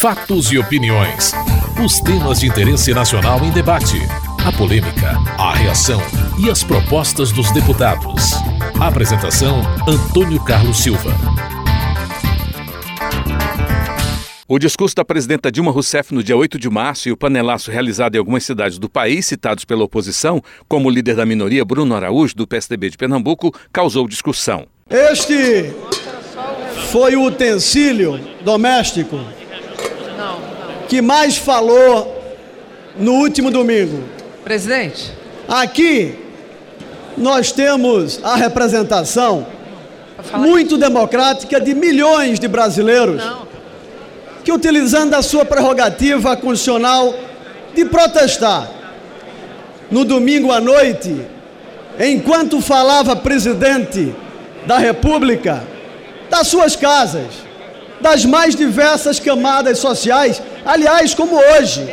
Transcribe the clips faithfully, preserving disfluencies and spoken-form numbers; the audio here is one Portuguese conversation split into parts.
Fatos e opiniões. Os temas de interesse nacional em debate. A polêmica, a reação e as propostas dos deputados. Apresentação: Antônio Carlos Silva. O discurso da presidenta Dilma Rousseff no dia oito de março e o panelaço realizado em algumas cidades do país, citados pela oposição, como o líder da minoria, Bruno Araújo, do P S D B de Pernambuco, causou discussão. Este foi o utensílio doméstico que mais falou no último domingo. Presidente, aqui nós temos a representação muito democrática de milhões de brasileiros que, utilizando a sua prerrogativa constitucional de protestar no domingo à noite, enquanto falava presidente da República, das suas casas, das mais diversas camadas sociais, aliás, como hoje,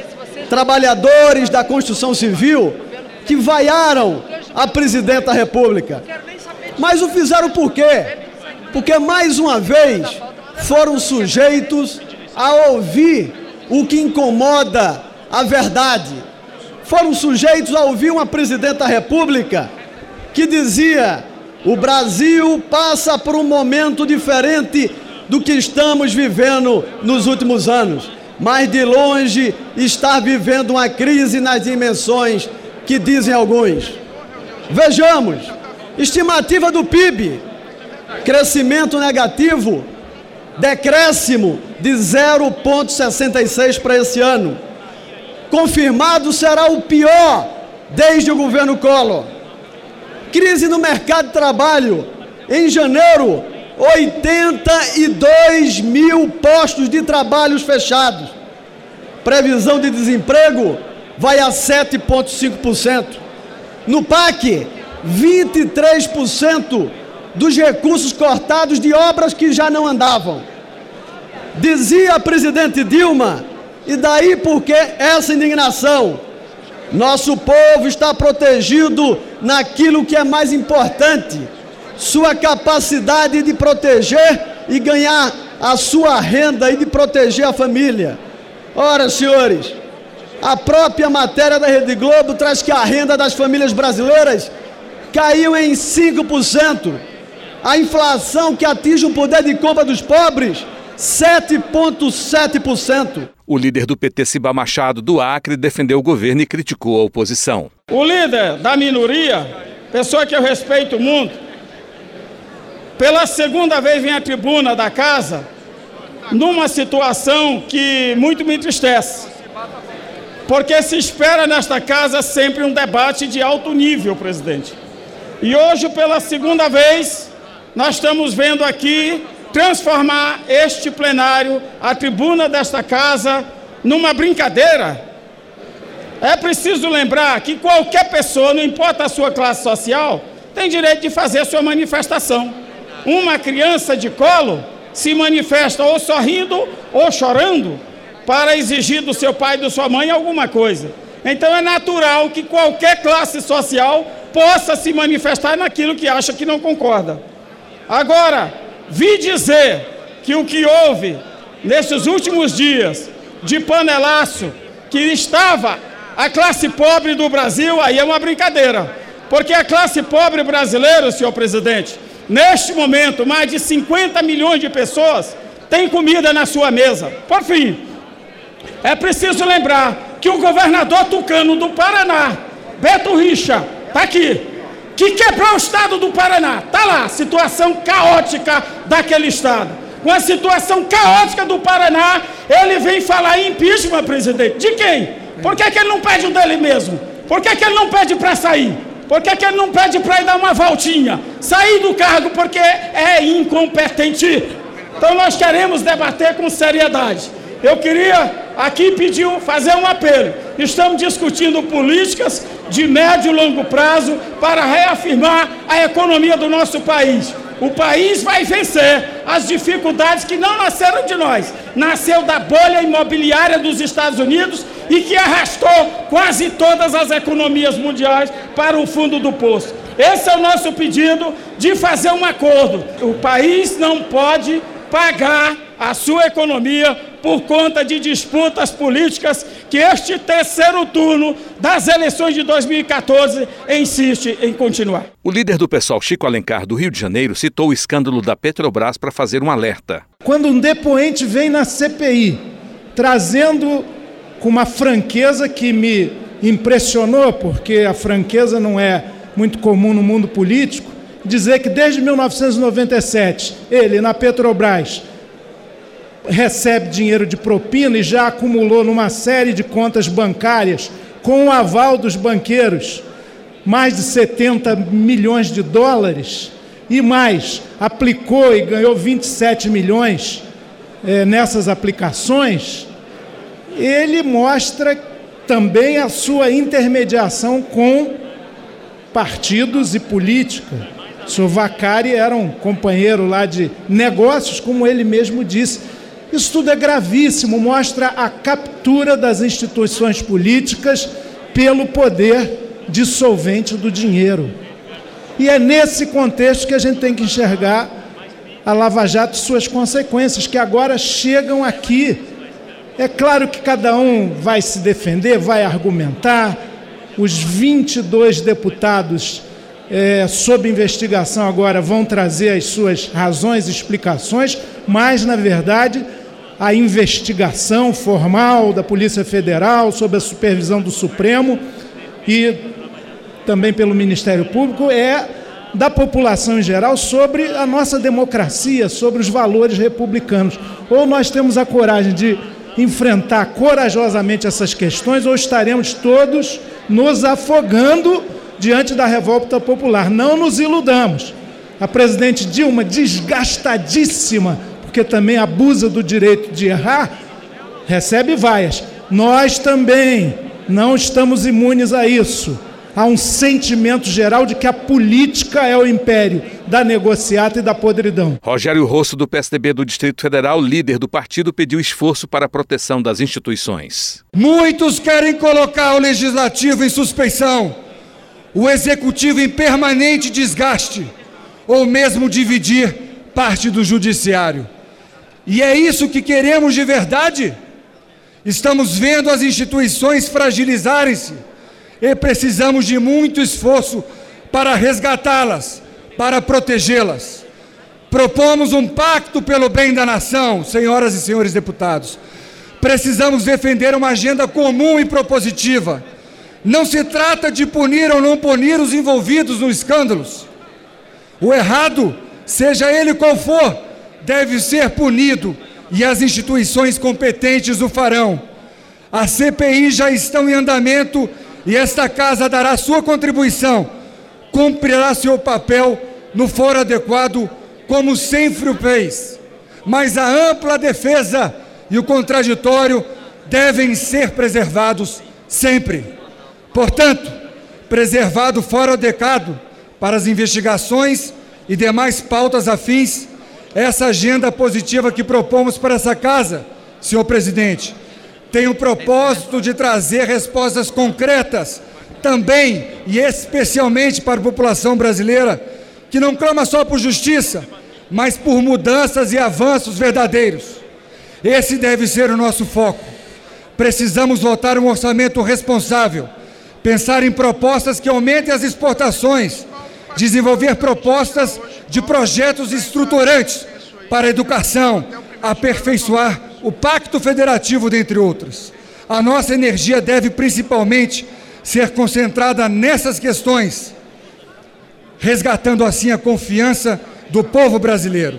trabalhadores da construção civil que vaiaram a presidenta da República. Mas o fizeram por quê? Porque, mais uma vez, foram sujeitos a ouvir o que incomoda a verdade. Foram sujeitos a ouvir uma presidenta da República que dizia: o Brasil passa por um momento diferente do que estamos vivendo nos últimos anos, mas de longe está vivendo uma crise nas dimensões que dizem alguns. Vejamos, estimativa do P I B, crescimento negativo, decréscimo de zero vírgula sessenta e seis para esse ano. Confirmado será o pior desde o governo Collor. Crise no mercado de trabalho, em janeiro, oitenta e dois mil postos de trabalho fechados. Previsão de desemprego vai a sete vírgula cinco por cento. No P A C, vinte e três por cento dos recursos cortados de obras que já não andavam. Dizia a presidente Dilma, e daí porque essa indignação? Nosso povo está protegido naquilo que é mais importante: sua capacidade de proteger e ganhar a sua renda e de proteger a família. Ora, senhores, a própria matéria da Rede Globo traz que a renda das famílias brasileiras caiu em cinco por cento. A inflação que atinge o poder de compra dos pobres, sete vírgula sete por cento. O líder do P T, Sibá Machado, do Acre, defendeu o governo e criticou a oposição. O líder da minoria, pessoa que eu respeito muito, pela segunda vez vem à tribuna da casa numa situação que muito me entristece, porque se espera nesta casa sempre um debate de alto nível, presidente. E hoje, pela segunda vez, nós estamos vendo aqui transformar este plenário, a tribuna desta casa, numa brincadeira. É preciso lembrar que qualquer pessoa, não importa a sua classe social, tem direito de fazer a sua manifestação. Uma criança de colo se manifesta ou sorrindo ou chorando para exigir do seu pai e da sua mãe alguma coisa. Então é natural que qualquer classe social possa se manifestar naquilo que acha que não concorda. Agora, vi dizer que o que houve nesses últimos dias de panelaço, que estava a classe pobre do Brasil, aí é uma brincadeira. Porque a classe pobre brasileira, senhor presidente, neste momento, mais de cinquenta milhões de pessoas têm comida na sua mesa. Por fim, é preciso lembrar que o governador tucano do Paraná, Beto Richa, está aqui, que quebrou o estado do Paraná. Está lá, situação caótica daquele estado. Com a situação caótica do Paraná, ele vem falar em impeachment, presidente. De quem? Por que é que ele não pede o dele mesmo? Por que é que ele não pede para sair? Por que é que ele não pede para ir dar uma voltinha? Sair do cargo, porque é incompetente. Então nós queremos debater com seriedade. Eu queria aqui pedir, fazer um apelo. Estamos discutindo políticas de médio e longo prazo para reafirmar a economia do nosso país. O país vai vencer as dificuldades que não nasceram de nós. Nasceu da bolha imobiliária dos Estados Unidos e que arrastou quase todas as economias mundiais para o fundo do poço. Esse é o nosso pedido de fazer um acordo. O país não pode pagar a sua economia por conta de disputas políticas que este terceiro turno das eleições de dois mil e quatorze insiste em continuar. O líder do PSOL, Chico Alencar, do Rio de Janeiro, citou o escândalo da Petrobras para fazer um alerta. Quando um depoente vem na C P I trazendo com uma franqueza que me impressionou, porque a franqueza não é muito comum no mundo político, dizer que desde mil novecentos e noventa e sete ele, na Petrobras, recebe dinheiro de propina e já acumulou numa série de contas bancárias, com o aval dos banqueiros, mais de setenta milhões de dólares e mais, aplicou e ganhou vinte e sete milhões é, nessas aplicações. Ele mostra também a sua intermediação com partidos e política. O senhor Vacari era um companheiro lá de negócios, como ele mesmo disse. Isso tudo é gravíssimo, mostra a captura das instituições políticas pelo poder dissolvente do dinheiro. E é nesse contexto que a gente tem que enxergar a Lava Jato e suas consequências, que agora chegam aqui. É claro que cada um vai se defender, vai argumentar. Os vinte e dois deputados... É, sob investigação agora vão trazer as suas razões e explicações, mas, na verdade, a investigação formal da Polícia Federal, sob a supervisão do Supremo e também pelo Ministério Público, é da população em geral sobre a nossa democracia, sobre os valores republicanos. Ou nós temos a coragem de enfrentar corajosamente essas questões, ou estaremos todos nos afogando diante da revolta popular. Não nos iludamos. A presidente Dilma, desgastadíssima, porque também abusa do direito de errar, recebe vaias. Nós também não estamos imunes a isso. Há um sentimento geral de que a política é o império da negociata e da podridão. Rogério Rosso, do P S D B do Distrito Federal, líder do partido, pediu esforço para a proteção das instituições. Muitos querem colocar o legislativo em suspeição, o executivo em permanente desgaste, ou mesmo dividir parte do judiciário. E é isso que queremos de verdade? Estamos vendo as instituições fragilizarem-se e precisamos de muito esforço para resgatá-las, para protegê-las. Propomos um pacto pelo bem da nação, senhoras e senhores deputados. Precisamos defender uma agenda comum e propositiva. Não se trata de punir ou não punir os envolvidos nos escândalos. O errado, seja ele qual for, deve ser punido e as instituições competentes o farão. A C P I já estão em andamento e esta casa dará sua contribuição, cumprirá seu papel no foro adequado, como sempre o fez. Mas a ampla defesa e o contraditório devem ser preservados sempre. Portanto, preservado fora o decado para as investigações e demais pautas afins, essa agenda positiva que propomos para essa casa, senhor presidente, tem o propósito de trazer respostas concretas também e especialmente para a população brasileira, que não clama só por justiça, mas por mudanças e avanços verdadeiros. Esse deve ser o nosso foco. Precisamos votar um orçamento responsável, pensar em propostas que aumentem as exportações, desenvolver propostas de projetos estruturantes para a educação, aperfeiçoar o Pacto Federativo, dentre outros. A nossa energia deve principalmente ser concentrada nessas questões, resgatando assim a confiança do povo brasileiro.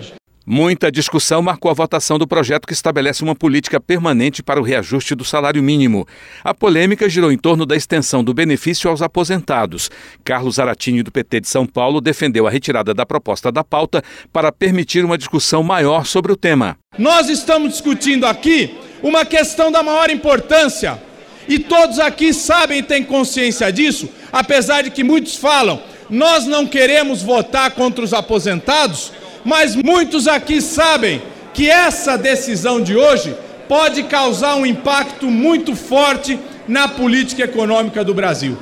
Muita discussão marcou a votação do projeto que estabelece uma política permanente para o reajuste do salário mínimo. A polêmica girou em torno da extensão do benefício aos aposentados. Carlos Aratini, do P T de São Paulo, defendeu a retirada da proposta da pauta para permitir uma discussão maior sobre o tema. Nós estamos discutindo aqui uma questão da maior importância e todos aqui sabem e têm consciência disso, apesar de que muitos falam, nós não queremos votar contra os aposentados, mas muitos aqui sabem que essa decisão de hoje pode causar um impacto muito forte na política econômica do Brasil.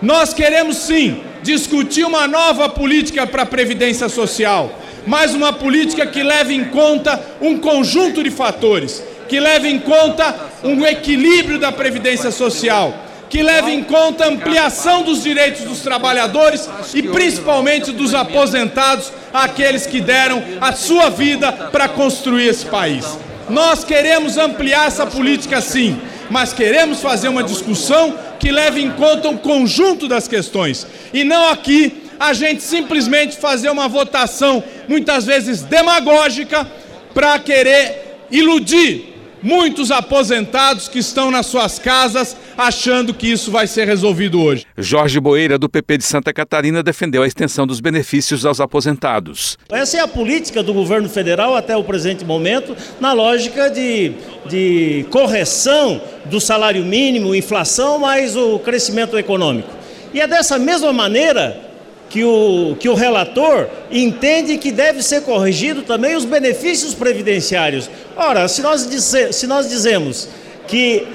Nós queremos sim discutir uma nova política para a Previdência Social, mas uma política que leve em conta um conjunto de fatores, que leve em conta um equilíbrio da Previdência Social, que leve em conta a ampliação dos direitos dos trabalhadores e principalmente dos aposentados, aqueles que deram a sua vida para construir esse país. Nós queremos ampliar essa política sim, mas queremos fazer uma discussão que leve em conta o conjunto das questões e não aqui a gente simplesmente fazer uma votação muitas vezes demagógica para querer iludir muitos aposentados que estão nas suas casas achando que isso vai ser resolvido hoje. Jorge Boeira, do P P de Santa Catarina, defendeu a extensão dos benefícios aos aposentados. Essa é a política do governo federal até o presente momento, na lógica de, de correção do salário mínimo, inflação, mais o crescimento econômico. E é dessa mesma maneira que o, que o relator entende que deve ser corrigido também os benefícios previdenciários. Ora, se nós, dizer, se nós dizemos que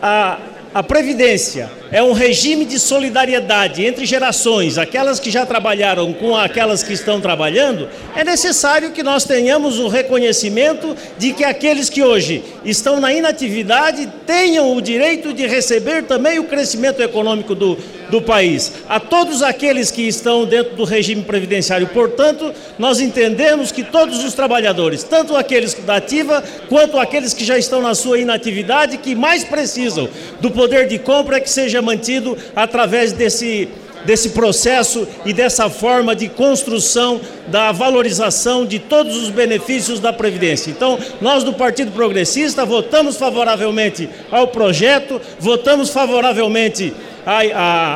a, a Previdência é um regime de solidariedade entre gerações, aquelas que já trabalharam com aquelas que estão trabalhando, é necessário que nós tenhamos o reconhecimento de que aqueles que hoje estão na inatividade tenham o direito de receber também o crescimento econômico do do país. A todos aqueles que estão dentro do regime previdenciário, portanto, nós entendemos que todos os trabalhadores, tanto aqueles da ativa quanto aqueles que já estão na sua inatividade, que mais precisam do poder de compra que seja mantido através desse, desse processo e dessa forma de construção da valorização de todos os benefícios da Previdência. Então, nós do Partido Progressista votamos favoravelmente ao projeto, votamos favoravelmente A,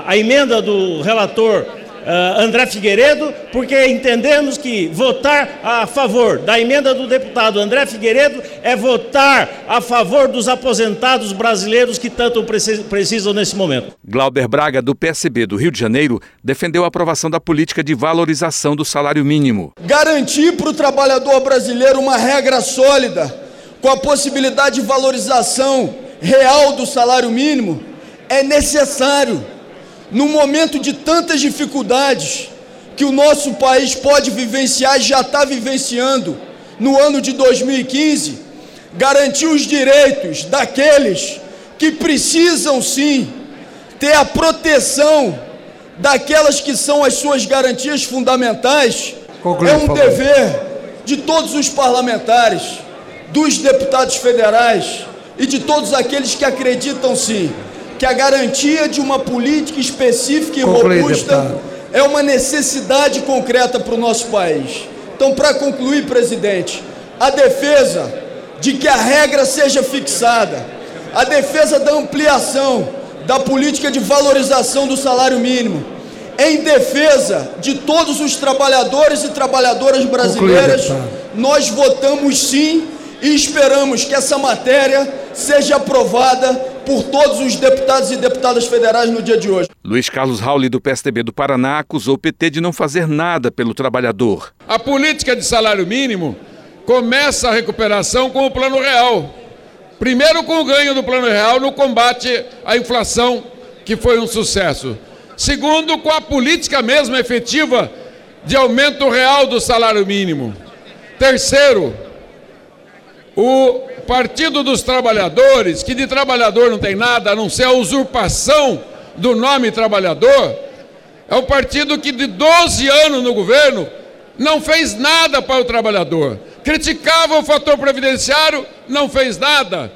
a, a emenda do relator uh, André Figueiredo, porque entendemos que votar a favor da emenda do deputado André Figueiredo é votar a favor dos aposentados brasileiros que tanto precisam nesse momento. Glauber Braga, do P S B do Rio de Janeiro, defendeu a aprovação da política de valorização do salário mínimo. Garantir para o trabalhador brasileiro uma regra sólida, com a possibilidade de valorização real do salário mínimo, é necessário, num momento de tantas dificuldades que o nosso país pode vivenciar e já está vivenciando no ano de dois mil e quinze, garantir os direitos daqueles que precisam sim ter a proteção daquelas que são as suas garantias fundamentais. Conclui, é um dever de todos os parlamentares, dos deputados federais e de todos aqueles que acreditam sim que a garantia de uma política específica e concluir, robusta deputado. É uma necessidade concreta para o nosso país. Então, para concluir, presidente, a defesa de que a regra seja fixada, a defesa da ampliação da política de valorização do salário mínimo, em defesa de todos os trabalhadores e trabalhadoras brasileiras, concluir, nós votamos sim e esperamos que essa matéria seja aprovada por todos os deputados e deputadas federais no dia de hoje. Luiz Carlos Hauly, do P S D B do Paraná, acusou o P T de não fazer nada pelo trabalhador. A política de salário mínimo começa a recuperação com o Plano Real. Primeiro com o ganho do Plano Real no combate à inflação, que foi um sucesso. Segundo, com a política mesmo efetiva de aumento real do salário mínimo. Terceiro, o Partido dos Trabalhadores, que de trabalhador não tem nada, a não ser a usurpação do nome trabalhador, é um partido que de doze anos no governo não fez nada para o trabalhador. Criticava o fator previdenciário, não fez nada.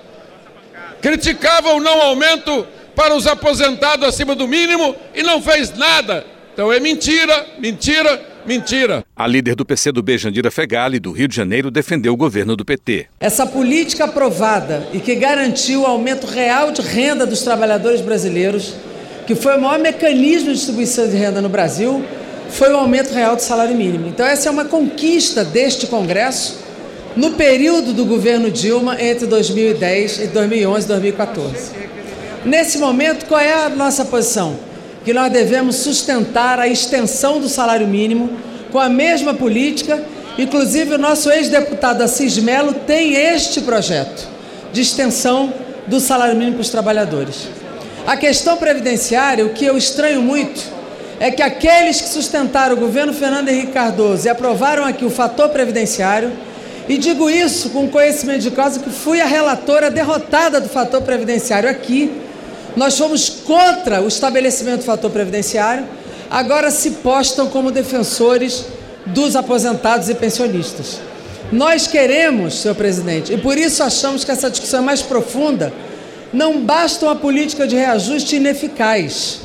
Criticava o não aumento para os aposentados acima do mínimo e não fez nada. Então é mentira, mentira, mentira. A líder do PCdoB, Jandira Feghali, do Rio de Janeiro, defendeu o governo do P T. Essa política aprovada e que garantiu o aumento real de renda dos trabalhadores brasileiros, que foi o maior mecanismo de distribuição de renda no Brasil, foi o aumento real do salário mínimo. Então essa é uma conquista deste Congresso no período do governo Dilma entre dois mil e dez e dois mil e onze e dois mil e quatorze. Nesse momento, qual é a nossa posição? Que nós devemos sustentar a extensão do salário mínimo com a mesma política. Inclusive, o nosso ex-deputado Assis Melo tem este projeto de extensão do salário mínimo para os trabalhadores. A questão previdenciária, o que eu estranho muito, é que aqueles que sustentaram o governo Fernando Henrique Cardoso e aprovaram aqui o fator previdenciário, e digo isso com conhecimento de causa que fui a relatora derrotada do fator previdenciário aqui, nós fomos contra o estabelecimento do fator previdenciário, agora se postam como defensores dos aposentados e pensionistas. Nós queremos, senhor presidente, e por isso achamos que essa discussão é mais profunda, não basta uma política de reajuste ineficaz,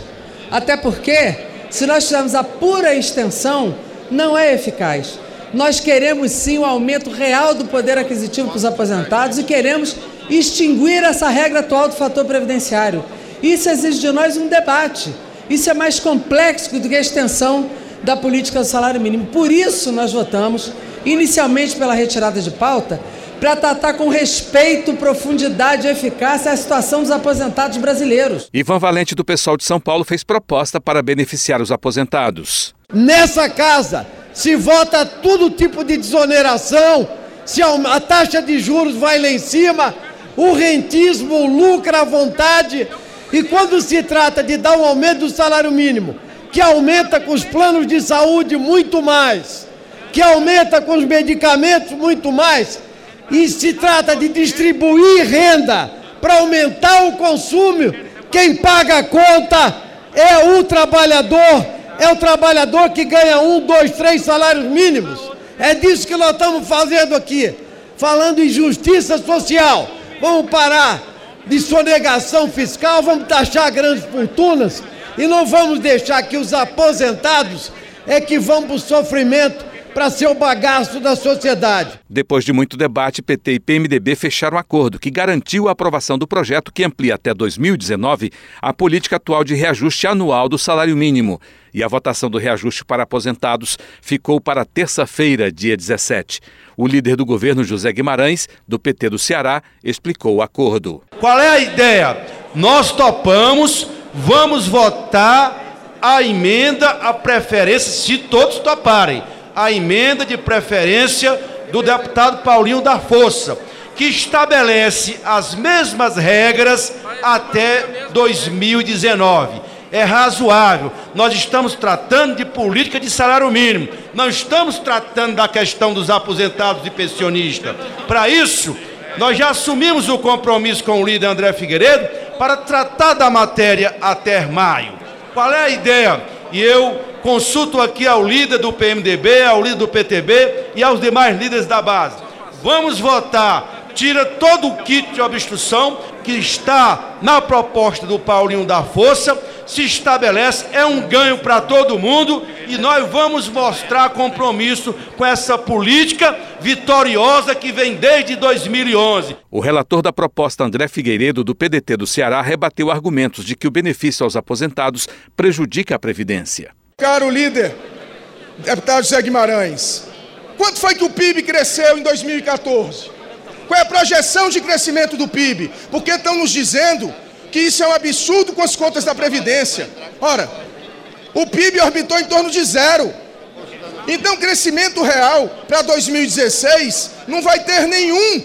até porque, se nós fizermos a pura extensão, não é eficaz. Nós queremos sim o aumento real do poder aquisitivo para os aposentados e queremos extinguir essa regra atual do fator previdenciário. Isso exige de nós um debate, isso é mais complexo do que a extensão da política do salário mínimo. Por isso nós votamos, inicialmente pela retirada de pauta, para tratar com respeito, profundidade e eficácia a situação dos aposentados brasileiros. Ivan Valente, do P SOL de São Paulo, fez proposta para beneficiar os aposentados. Nessa casa se vota todo tipo de desoneração, se a taxa de juros vai lá em cima, o rentismo lucra à vontade, e quando se trata de dar um aumento do salário mínimo, que aumenta com os planos de saúde muito mais, que aumenta com os medicamentos muito mais, e se trata de distribuir renda para aumentar o consumo, quem paga a conta é o trabalhador, é o trabalhador que ganha um, dois, três salários mínimos. É disso que nós estamos fazendo aqui, falando em justiça social. Vamos parar de sonegação fiscal, vamos taxar grandes fortunas e não vamos deixar que os aposentados é que vão para o sofrimento, para ser o bagaço da sociedade. Depois de muito debate, P T e P M D B fecharam um acordo que garantiu a aprovação do projeto que amplia até dois mil e dezenove a política atual de reajuste anual do salário mínimo. E a votação do reajuste para aposentados ficou para terça-feira, dia dezessete. O líder do governo, José Guimarães, do P T do Ceará, explicou o acordo. Qual é a ideia? Nós topamos, vamos votar a emenda, a preferência, se todos toparem. A emenda de preferência do deputado Paulinho da Força, que estabelece as mesmas regras até dois mil e dezenove. É razoável. Nós estamos tratando de política de salário mínimo, não estamos tratando da questão dos aposentados e pensionistas. Para isso, nós já assumimos o compromisso com o líder André Figueiredo para tratar da matéria até maio. Qual é a ideia? E eu consulto aqui ao líder do P M D B, ao líder do P T B e aos demais líderes da base. Vamos votar. Tira todo o kit de obstrução que está na proposta do Paulinho da Força. Se estabelece, é um ganho para todo mundo e nós vamos mostrar compromisso com essa política vitoriosa que vem desde dois mil e onze. O relator da proposta, André Figueiredo, do P D T do Ceará, rebateu argumentos de que o benefício aos aposentados prejudica a Previdência. Caro líder, deputado José Guimarães, quanto foi que o P I B cresceu em dois mil e catorze? Qual é a projeção de crescimento do P I B? Porque estão nos dizendo que isso é um absurdo com as contas da Previdência. Ora, o P I B orbitou em torno de zero. Então, crescimento real para dois mil e dezesseis não vai ter nenhum.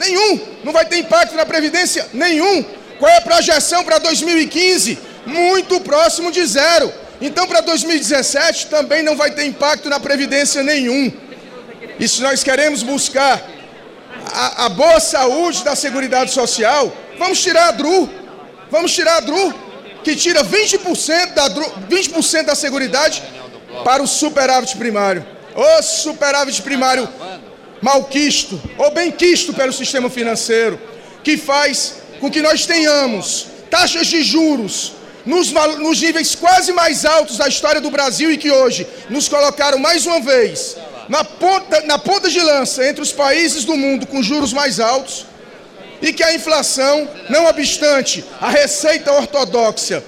Nenhum. Não vai ter impacto na Previdência nenhum. Qual é a projeção para dois mil e quinze? Muito próximo de zero. Então, para dois mil e dezessete, também não vai ter impacto na Previdência nenhum. E se nós queremos buscar a, a boa saúde da Seguridade Social, vamos tirar a D R U. Vamos tirar a D R U, que tira vinte por cento da, D R U, vinte por cento da Seguridade para o superávit primário. Ô superávit primário malquisto, ou benquisto pelo sistema financeiro, que faz com que nós tenhamos taxas de juros Nos, nos níveis quase mais altos da história do Brasil e que hoje nos colocaram mais uma vez na ponta, na ponta de lança entre os países do mundo com juros mais altos, e que a inflação, não obstante a receita ortodoxa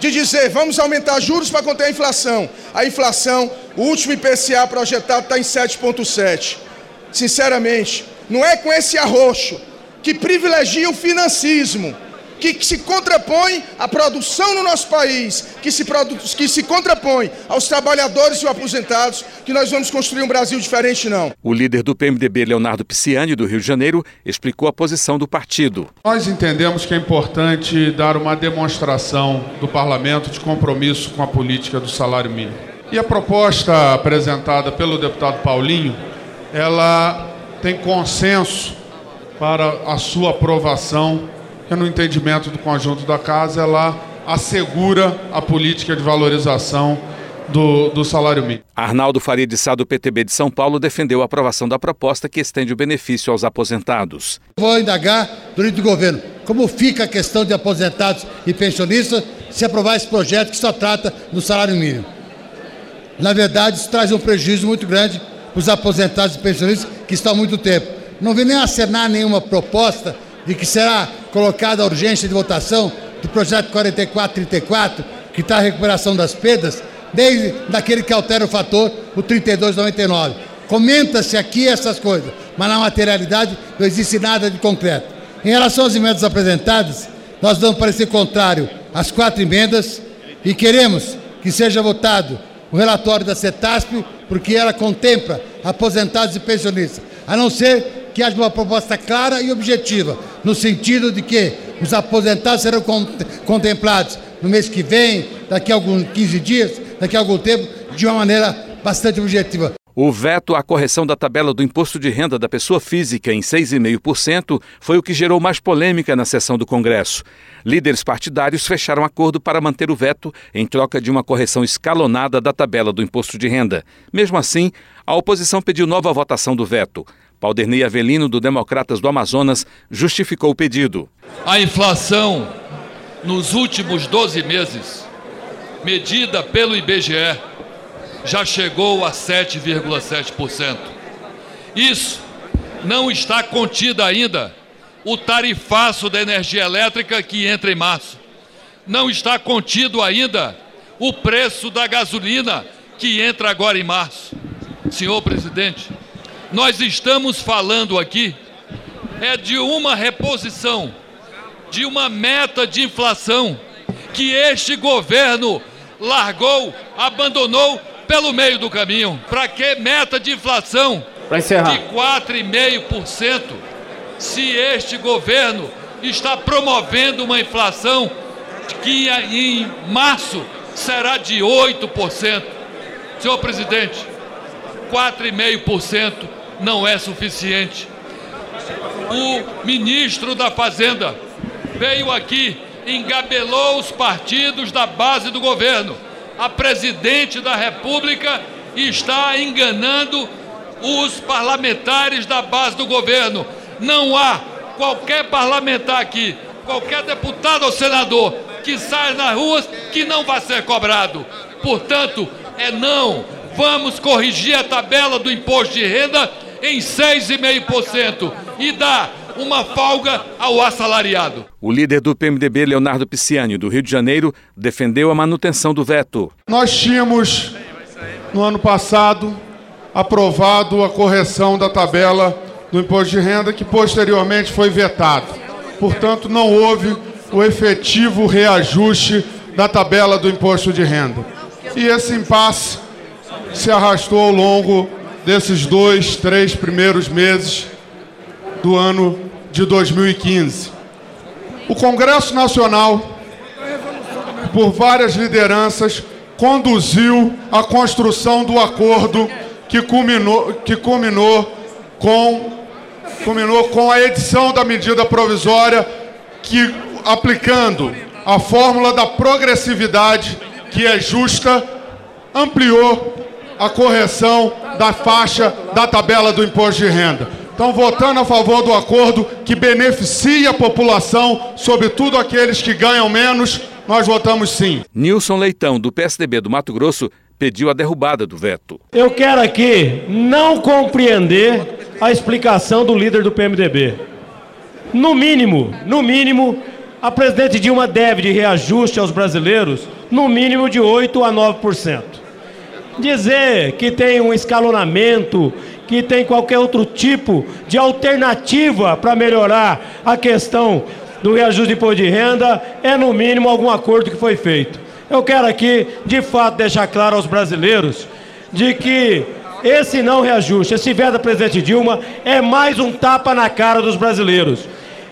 de dizer vamos aumentar juros para conter a inflação, a inflação, o último I P C A projetado está em sete vírgula sete. Sinceramente, não é com esse arroxo que privilegia o financismo, que, que se contrapõe à produção no nosso país, que se, produ que se contrapõe aos trabalhadores e aos aposentados, que nós vamos construir um Brasil diferente, não. O líder do P M D B, Leonardo Picciani, do Rio de Janeiro, explicou a posição do partido. Nós entendemos que é importante dar uma demonstração do parlamento de compromisso com a política do salário mínimo. E a proposta apresentada pelo deputado Paulinho, ela tem consenso para a sua aprovação, que no entendimento do conjunto da casa, ela assegura a política de valorização do, do salário mínimo. Arnaldo Faria de Sá, do P T B de São Paulo, defendeu a aprovação da proposta que estende o benefício aos aposentados. Vou indagar durante o governo como fica a questão de aposentados e pensionistas se aprovar esse projeto que só trata do salário mínimo. Na verdade, isso traz um prejuízo muito grande para os aposentados e pensionistas que estão há muito tempo. Não vem nem acenar nenhuma proposta de que será colocada a urgência de votação do projeto quarenta e quatro trinta e quatro, que está a recuperação das perdas, desde daquele que altera o fator, o trinta e dois noventa e nove. Comenta-se aqui essas coisas, mas na materialidade não existe nada de concreto. Em relação às emendas apresentadas, nós damos parecer contrário às quatro emendas e queremos que seja votado o relatório da CETASP, porque ela contempla aposentados e pensionistas, a não ser que haja uma proposta clara e objetiva, no sentido de que os aposentados serão contemplados no mês que vem, daqui a alguns quinze dias, daqui a algum tempo, de uma maneira bastante objetiva. O veto à correção da tabela do Imposto de Renda da Pessoa Física em seis vírgula cinco por cento foi o que gerou mais polêmica na sessão do Congresso. Líderes partidários fecharam acordo para manter o veto em troca de uma correção escalonada da tabela do Imposto de Renda. Mesmo assim, a oposição pediu nova votação do veto. Paulderney Avelino, do Democratas do Amazonas, justificou o pedido. A inflação nos últimos doze meses, medida pelo I B G E, já chegou a sete vírgula sete por cento. Isso não está contida ainda o tarifaço da energia elétrica que entra em março. Não está contido ainda o preço da gasolina que entra agora em março. Senhor presidente, nós estamos falando aqui é de uma reposição, de uma meta de inflação que este governo largou, abandonou pelo meio do caminho. Para que meta de inflação de quatro vírgula cinco por cento se este governo está promovendo uma inflação que em março será de oito por cento? Senhor presidente, quatro vírgula cinco por cento não é suficiente. O ministro da Fazenda veio aqui, engabelou os partidos da base do governo. A presidente da República está enganando os parlamentares da base do governo. Não há qualquer parlamentar aqui, qualquer deputado ou senador que saia nas ruas que não vai ser cobrado. Portanto, é não. Vamos corrigir a tabela do imposto de renda em seis vírgula cinco por cento e dar uma folga ao assalariado. O líder do P M D B, Leonardo Picciani, do Rio de Janeiro, defendeu a manutenção do veto. Nós tínhamos, no ano passado, aprovado a correção da tabela do imposto de renda, que posteriormente foi vetado. Portanto, não houve o efetivo reajuste da tabela do imposto de renda. E esse impasse se arrastou ao longo desses dois, três primeiros meses do ano de dois mil e quinze. O Congresso Nacional, por várias lideranças, conduziu a construção do acordo que culminou, que culminou, com, culminou com a edição da medida provisória que, aplicando a fórmula da progressividade, que é justa, ampliou a correção da faixa da tabela do imposto de renda. Estão votando a favor do acordo que beneficia a população, sobretudo aqueles que ganham menos, nós votamos sim. Nilson Leitão, do P S D B do Mato Grosso, pediu a derrubada do veto. Eu quero aqui não compreender a explicação do líder do P M D B. No mínimo, no mínimo, a presidente Dilma deve de reajuste aos brasileiros, no mínimo de oito a nove por cento. Dizer que tem um escalonamento, que tem qualquer outro tipo de alternativa para melhorar a questão do reajuste de imposto de renda é, no mínimo, algum acordo que foi feito. Eu quero aqui, de fato, deixar claro aos brasileiros de que esse não reajuste, esse veto da presidente Dilma é mais um tapa na cara dos brasileiros.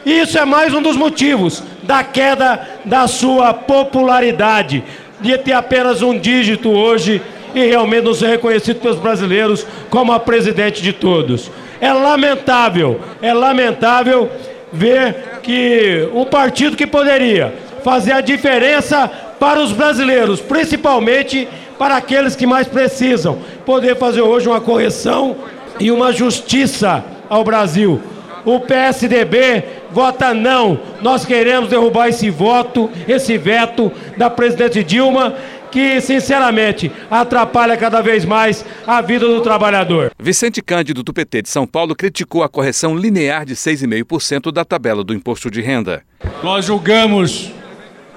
Isso é mais um dos motivos da queda da sua popularidade, de ter apenas um dígito hoje e realmente não ser reconhecido pelos brasileiros como a presidente de todos. É lamentável, é lamentável ver que um partido que poderia fazer a diferença para os brasileiros, principalmente para aqueles que mais precisam, poder fazer hoje uma correção e uma justiça ao Brasil. O P S D B vota não. Nós queremos derrubar esse voto, esse veto da presidente Dilma, que, sinceramente, atrapalha cada vez mais a vida do trabalhador. Vicente Cândido, do P T de São Paulo, criticou a correção linear de seis vírgula cinco por cento da tabela do imposto de renda. Nós julgamos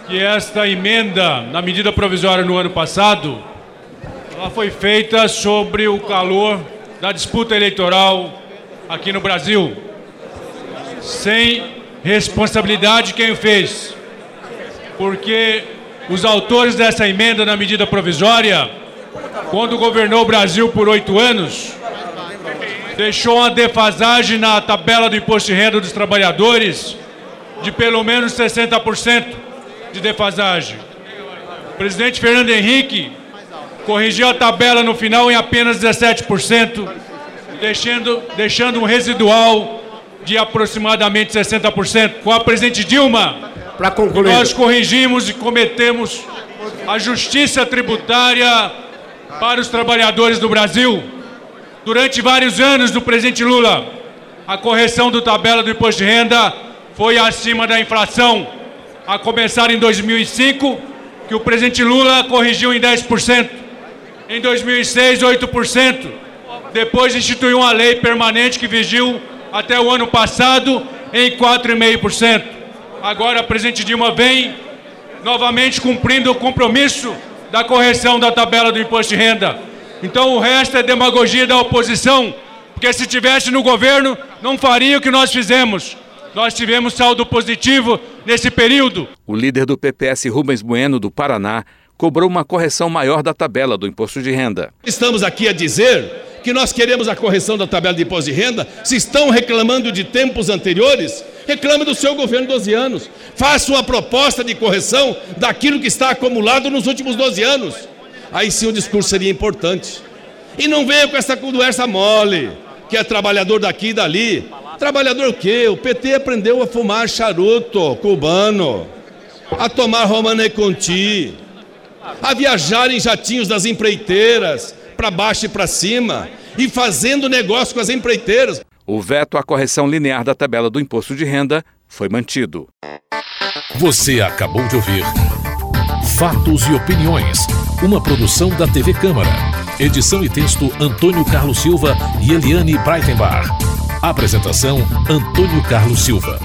que esta emenda, na medida provisória no ano passado, ela foi feita sobre o calor da disputa eleitoral aqui no Brasil, sem responsabilidade quem o fez, porque os autores dessa emenda na medida provisória, quando governou o Brasil por oito anos, deixou uma defasagem na tabela do imposto de renda dos trabalhadores de pelo menos sessenta por cento de defasagem. O presidente Fernando Henrique corrigiu a tabela no final em apenas dezessete por cento, deixando, deixando um residual de aproximadamente sessenta por cento. Com a presidente Dilma, pra concluir, nós corrigimos e cometemos a justiça tributária para os trabalhadores do Brasil. Durante vários anos do presidente Lula, a correção do tabela do imposto de renda foi acima da inflação, a começar em dois mil e cinco, que o presidente Lula corrigiu em dez por cento, em dois mil e seis, oito por cento, depois instituiu uma lei permanente que vigiu até o ano passado, em quatro vírgula cinco por cento. Agora, a presidente Dilma vem novamente cumprindo o compromisso da correção da tabela do imposto de renda. Então, o resto é demagogia da oposição, porque se estivesse no governo, não faria o que nós fizemos. Nós tivemos saldo positivo nesse período. O líder do P P S, Rubens Bueno, do Paraná, cobrou uma correção maior da tabela do imposto de renda. Estamos aqui a dizer que nós queremos a correção da tabela de imposto de renda. Se estão reclamando de tempos anteriores, reclame do seu governo doze anos. Faça uma proposta de correção daquilo que está acumulado nos últimos doze anos. Aí sim o discurso seria importante. E não venha com essa conversa mole, que é trabalhador daqui e dali. Trabalhador o quê? O P T aprendeu a fumar charuto cubano, a tomar Romane Conti, a viajar em jatinhos das empreiteiras, para baixo e para cima, e fazendo negócio com as empreiteiras. O veto à correção linear da tabela do imposto de renda foi mantido. Você acabou de ouvir Fatos e Opiniões, uma produção da T V Câmara. Edição e texto Antônio Carlos Silva e Eliane Breitenbach. Apresentação Antônio Carlos Silva.